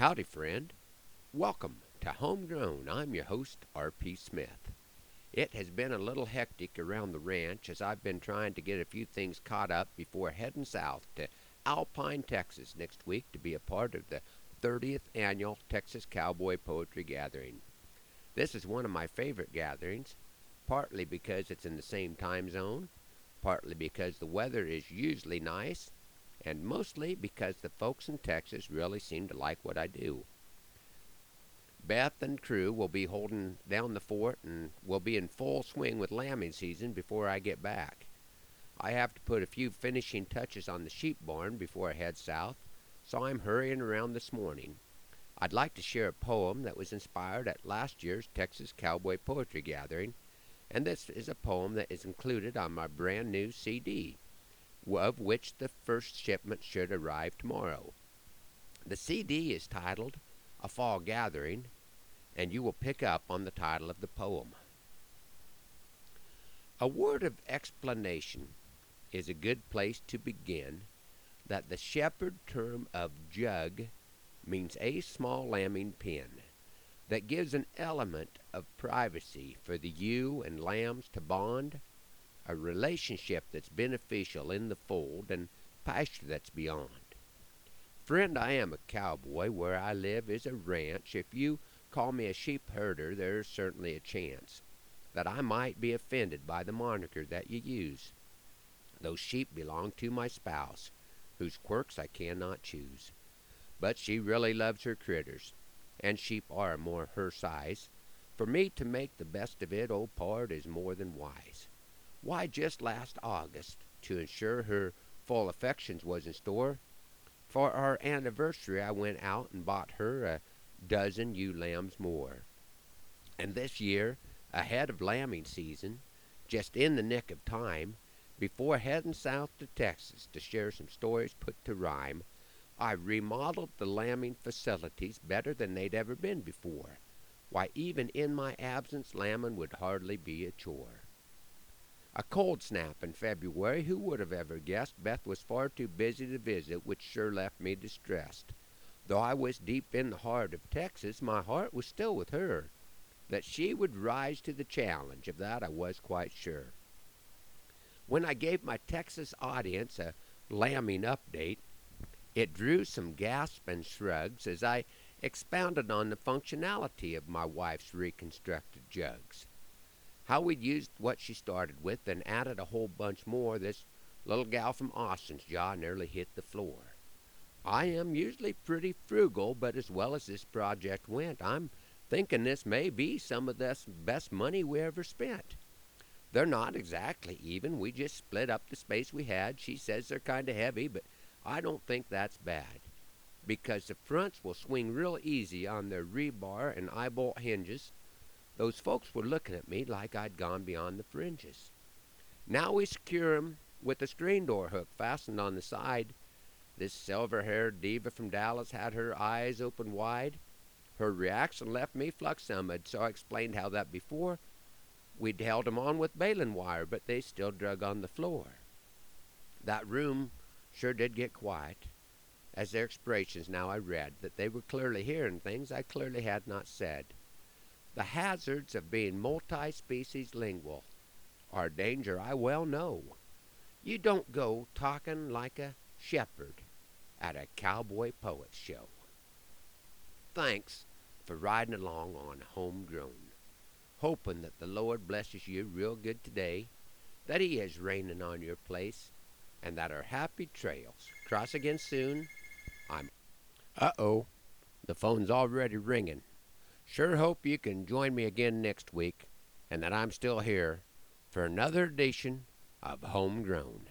Howdy, friend. Welcome to Homegrown. I'm your host, R.P. Smith. It has been a little hectic around the ranch as I've been trying to get a few things caught up before heading south to Alpine, Texas next week to be a part of the 30th Annual Texas Cowboy Poetry Gathering. This is one of my favorite gatherings, partly because it's in the same time zone, partly because the weather is usually nice, and mostly because the folks in Texas really seem to like what I do. Beth and crew will be holding down the fort and will be in full swing with lambing season before I get back. I have to put a few finishing touches on the sheep barn before I head south, so I'm hurrying around this morning. I'd like to share a poem that was inspired at last year's Texas Cowboy Poetry Gathering, and this is a poem that is included on my brand new CD, of which the first shipment should arrive tomorrow. The CD is titled A Fall Gathering, and you will pick up on the title of the poem. A word of explanation is a good place to begin that the shepherd term of jug means a small lambing pen that gives an element of privacy for the ewe and lambs to bond, a relationship that's beneficial in the fold and pasture that's beyond. Friend, I am a cowboy. Where I live is a ranch. If you call me a sheep herder, there's certainly a chance that I might be offended by the moniker that you use. Those sheep belong to my spouse, whose quirks I cannot choose. But she really loves her critters, and sheep are more her size. For me to make the best of it, old pard, is more than wise. Why, just last August, to ensure her full affections was in store, for our anniversary, I went out and bought her a dozen ewe lambs more. And this year, ahead of lambing season, just in the nick of time, before heading south to Texas to share some stories put to rhyme, I remodeled the lambing facilities better than they'd ever been before. Why, even in my absence, lambing would hardly be a chore. A cold snap in February, who would have ever guessed? Beth was far too busy to visit, which sure left me distressed. Though I was deep in the heart of Texas, my heart was still with her. That she would rise to the challenge, of that I was quite sure. When I gave my Texas audience a lambing update, it drew some gasps and shrugs as I expounded on the functionality of my wife's reconstructed jugs. How we'd used what she started with and added a whole bunch more, this little gal from Austin's jaw nearly hit the floor. I am usually pretty frugal, but as well as this project went, I'm thinking this may be some of the best money we ever spent. They're not exactly even. We just split up the space we had. She says they're kind of heavy, but I don't think that's bad, because the fronts will swing real easy on their rebar and eyebolt hinges. Those folks were looking at me like I'd gone beyond the fringes. Now we secure 'em with a screen door hook fastened on the side. This silver-haired diva from Dallas had her eyes open wide. Her reaction left me fluxummed, so I explained how that before we'd held 'em on with baling wire, but they still drug on the floor. That room sure did get quiet, as their expressions now I read, that they were clearly hearing things I clearly had not said. The hazards of being multi-species lingual are a danger I well know. You don't go talking like a shepherd at a cowboy poet show. Thanks for riding along on Homegrown. Hoping that the Lord blesses you real good today, that He is raining on your place, and that our happy trails cross again soon. The phone's already ringing. Sure hope you can join me again next week, and that I'm still here for another edition of Homegrown.